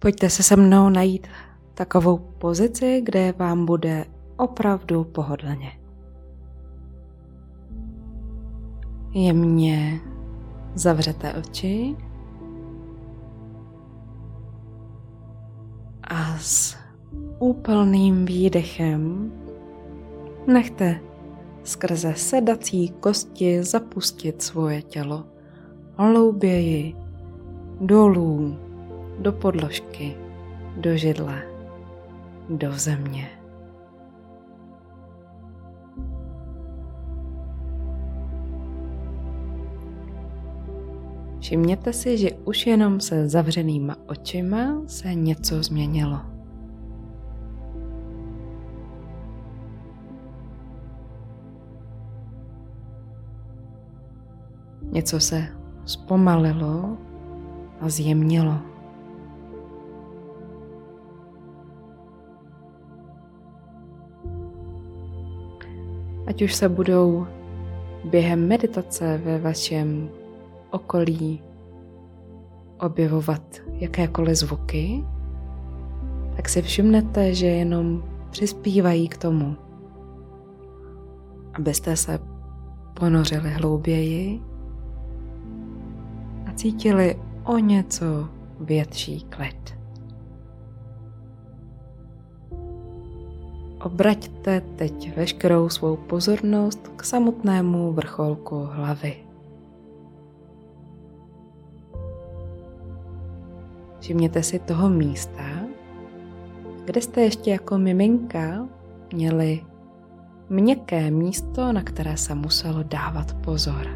Pojďte se se mnou najít takovou pozici, kde vám bude opravdu pohodlně. Jemně zavřete oči a s úplným výdechem nechte skrze sedací kosti zapustit svoje tělo hlouběji dolů, do podložky, do židle, do země. Všimněte si, že už jenom se zavřenýma očima se něco změnilo. Něco se zpomalilo a zjemnilo. Ať už se budou během meditace ve vašem okolí objevovat jakékoliv zvuky, tak si všimnete, že jenom přispívají k tomu, abyste se ponořili hlouběji a cítili o něco větší klid. Obraťte teď veškerou svou pozornost k samotnému vrcholku hlavy. Všimněte si toho místa, kde jste ještě jako miminka měli měkké místo, na které se muselo dávat pozor.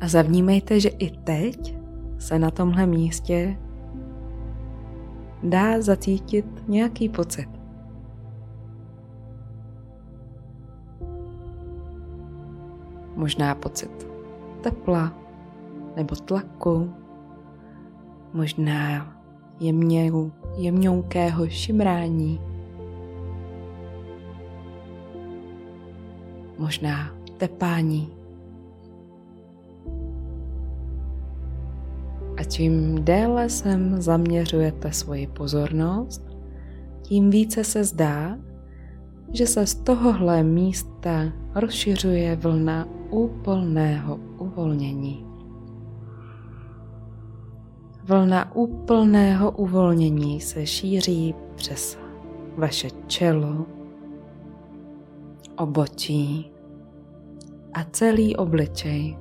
A zavnímejte, že i teď se na tomhle místě dá zacítit nějaký pocit. Možná pocit tepla nebo tlaku, možná jemňoukého šimrání, možná tepání. A čím déle sem zaměřujete svoji pozornost, tím více se zdá, že se z tohohle místa rozšiřuje vlna úplného uvolnění. Vlna úplného uvolnění se šíří přes vaše čelo, obočí a celý obličej.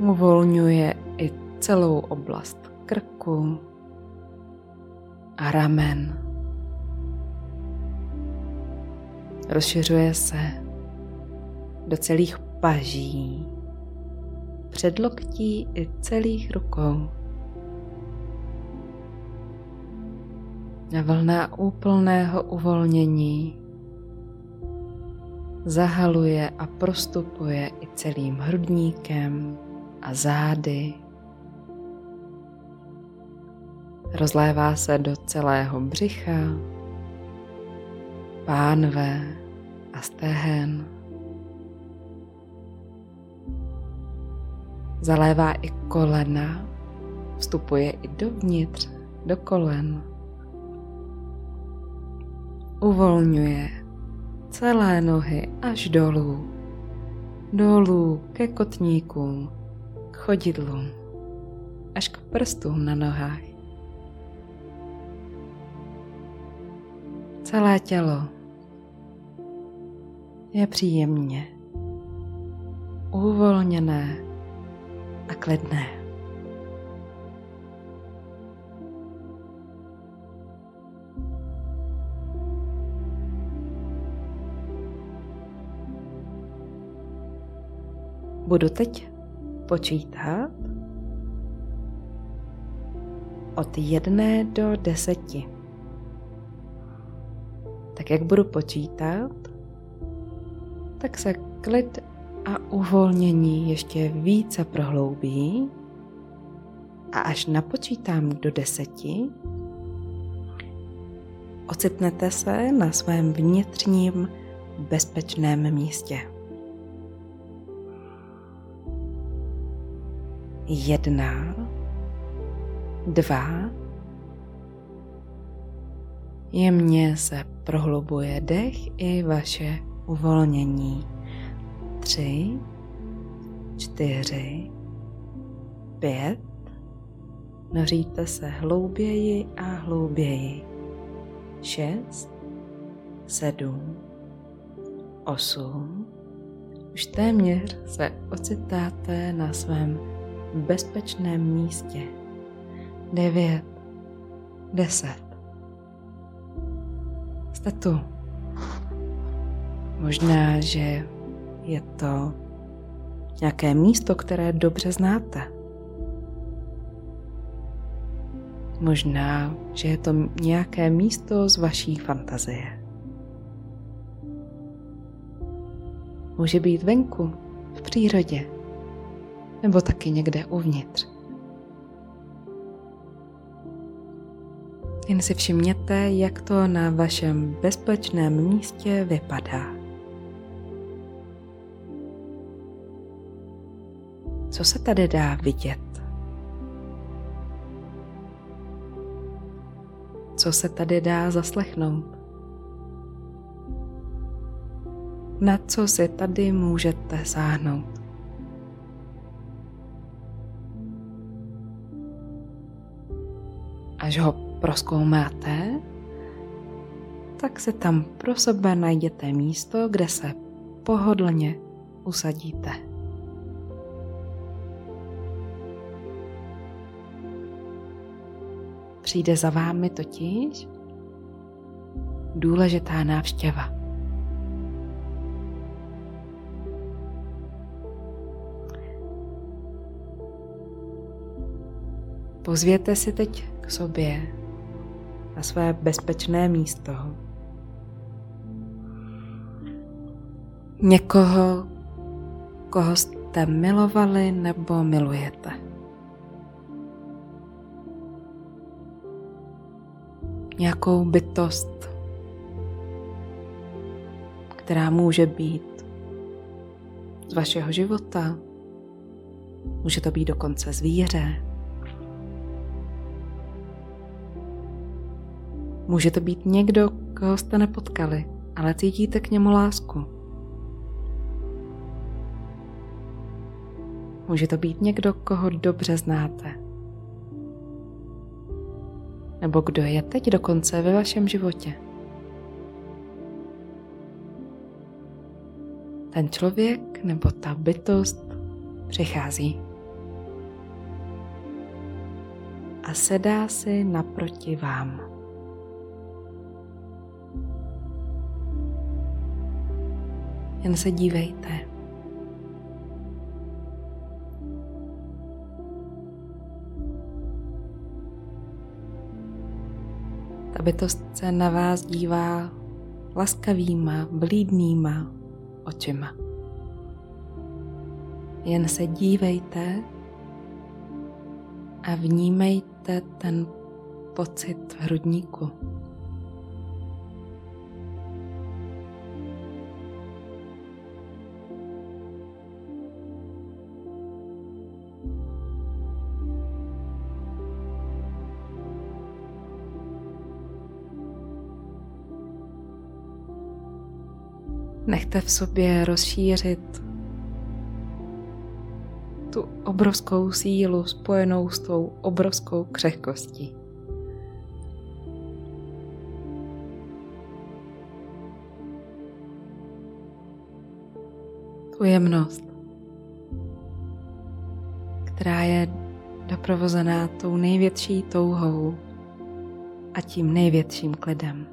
Uvolňuje i celou oblast krku a ramen. Rozšiřuje se do celých paží, předloktí i celých rukou. A vlna úplného uvolnění zahaluje a prostupuje i celým hrudníkem a zády. Rozlévá se do celého břicha, pánve a stehen. Zalévá i kolena, vstupuje i dovnitř, do kolen. Uvolňuje celé nohy až dolů, dolů ke kotníkům, k chodidlům, až k prstům na nohách. Celé tělo je příjemně uvolněné a klidné. Budu teď počítat od 1 do 10. Tak jak budu počítat, tak se klid a uvolnění ještě více prohloubí a až napočítám do 10, ocitnete se na svém vnitřním bezpečném místě. Jedna, dva, jemně se prohlubuje dech i vaše uvolnění. 3, 4, 5, noříte se hlouběji a hlouběji. 6, 7, 8, už téměř se ocitáte na svém bezpečném místě. 9, 10. Jste tu. Možná, že je to nějaké místo, které dobře znáte. Možná, že je to nějaké místo z vaší fantazie. Může být venku, v přírodě, nebo taky někde uvnitř. Jen si všimněte, jak to na vašem bezpečném místě vypadá. Co se tady dá vidět? Co se tady dá zaslechnout? Na co si tady můžete sáhnout? Až ho prozkoumáte, tak si tam pro sebe najděte místo, kde se pohodlně usadíte. Přijde za vámi totiž důležitá návštěva. Pozvěte si teď k sobě na své bezpečné místo někoho, koho jste milovali nebo milujete. Nějakou bytost, která může být z vašeho života, může to být dokonce zvíře. Může to být někdo, koho jste nepotkali, ale cítíte k němu lásku. Může to být někdo, koho dobře znáte. Nebo kdo je teď dokonce ve vašem životě. Ten člověk nebo ta bytost přichází a sedá si naproti vám. Jen se dívejte. Ta bytost se na vás dívá laskavýma, blídnýma očima. Jen se dívejte a vnímejte ten pocit v hrudníku. Nechte v sobě rozšířit tu obrovskou sílu spojenou s tou obrovskou křehkostí. Tu jemnost, která je doprovozená tou největší touhou a tím největším klidem.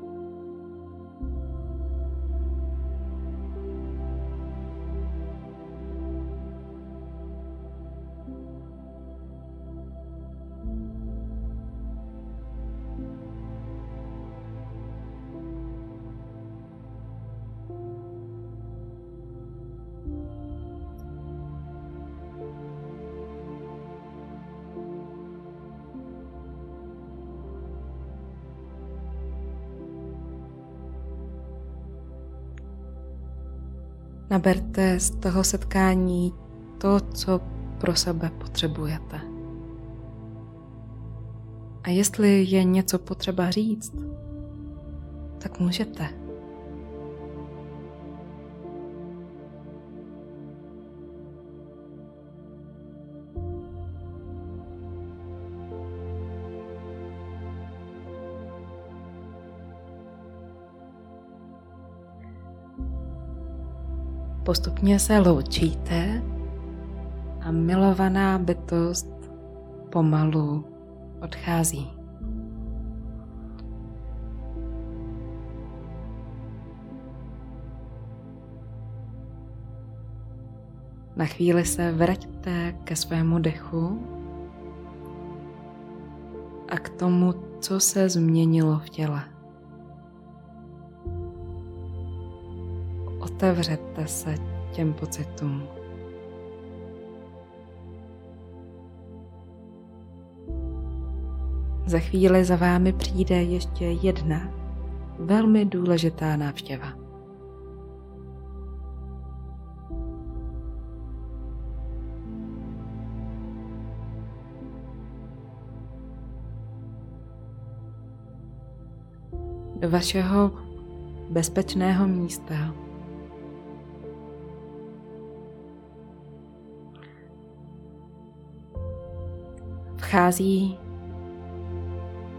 Naberte z toho setkání to, co pro sebe potřebujete. A jestli je něco potřeba říct, tak můžete. Postupně se loučíte a milovaná bytost pomalu odchází. Na chvíli se vraťte ke svému dechu a k tomu, co se změnilo v těle. Otevřete se těm pocitům. Za chvíli za vámi přijde ještě jedna velmi důležitá návštěva. Do vašeho bezpečného místa vchází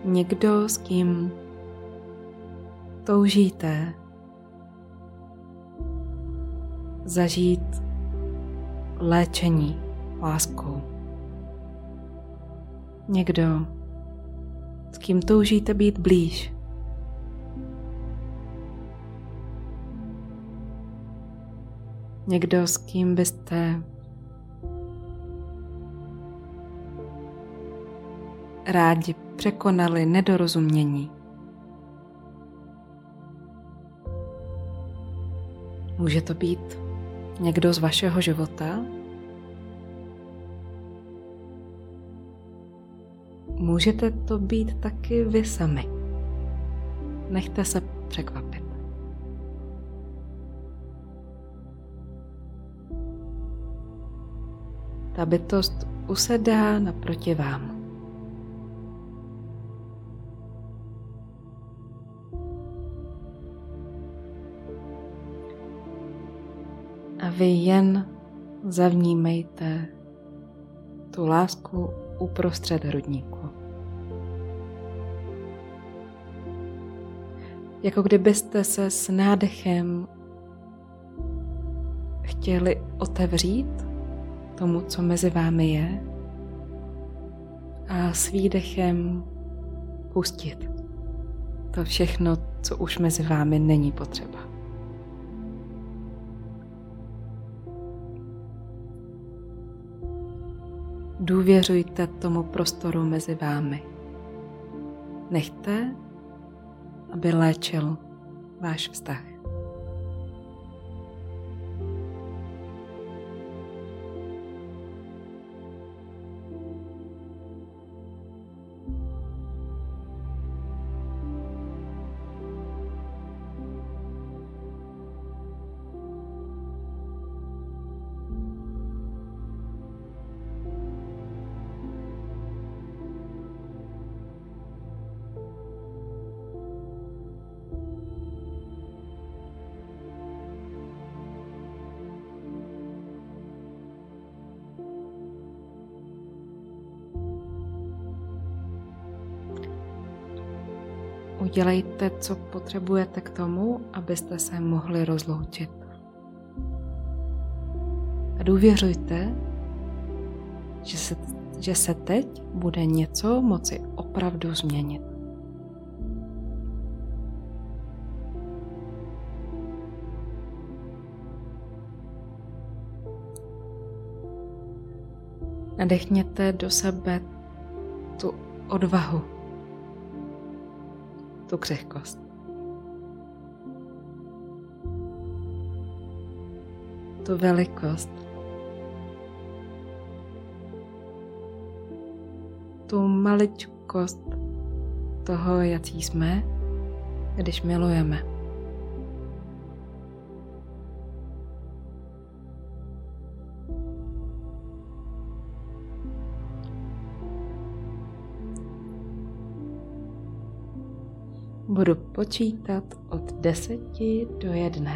někdo, s kým toužíte zažít léčení láskou. Někdo, s kým toužíte být blíž. Někdo, s kým byste rádi překonali nedorozumění. Může to být někdo z vašeho života? Můžete to být taky vy sami. Nechte se překvapit. Ta bytost usedá naproti vám. Vy jen zavnímejte tu lásku uprostřed hrudníku. Jako kdybyste se s nádechem chtěli otevřít tomu, co mezi vámi je, a s výdechem pustit to všechno, co už mezi vámi není potřeba. Důvěřujte tomu prostoru mezi vámi. Nechte, aby léčil váš vztah. Udělejte, co potřebujete k tomu, abyste se mohli rozloučit. A důvěřujte, že se teď bude něco moci opravdu změnit. Nadechněte do sebe tu odvahu, tu křehkost, tu velikost, tu maličkost toho, jaký jsme, když milujeme. Budu počítat od 10 do 1.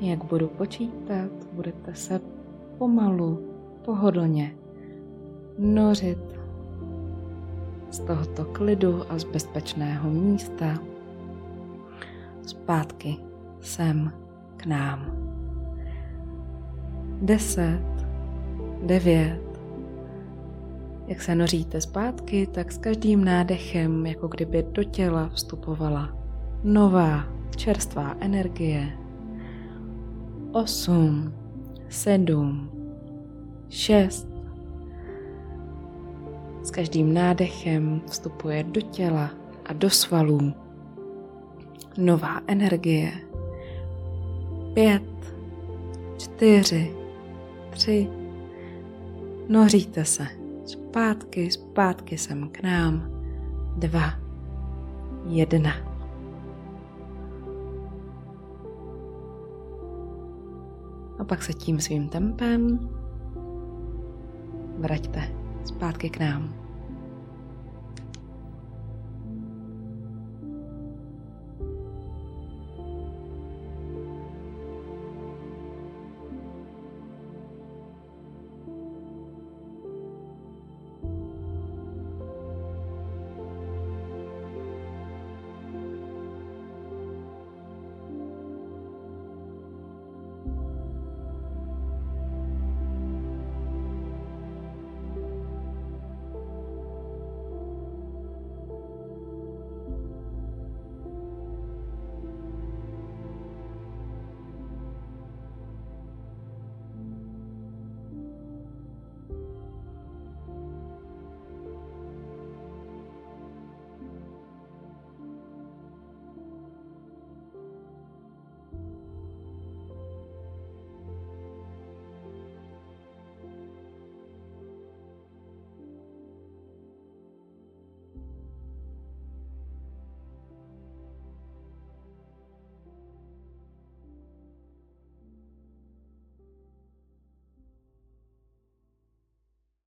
Jak budu počítat, budete se pomalu, pohodlně nořit z tohoto klidu a z bezpečného místa zpátky sem k nám. 10, 9. Jak se noříte zpátky, tak s každým nádechem, jako kdyby do těla vstupovala nová, čerstvá energie. 8, 7, 6. S každým nádechem vstupuje do těla a do svalů nová energie. 5, 4, 3. Noříte se zpátky sem k nám. 2, 1. A pak se tím svým tempem vraťte zpátky k nám.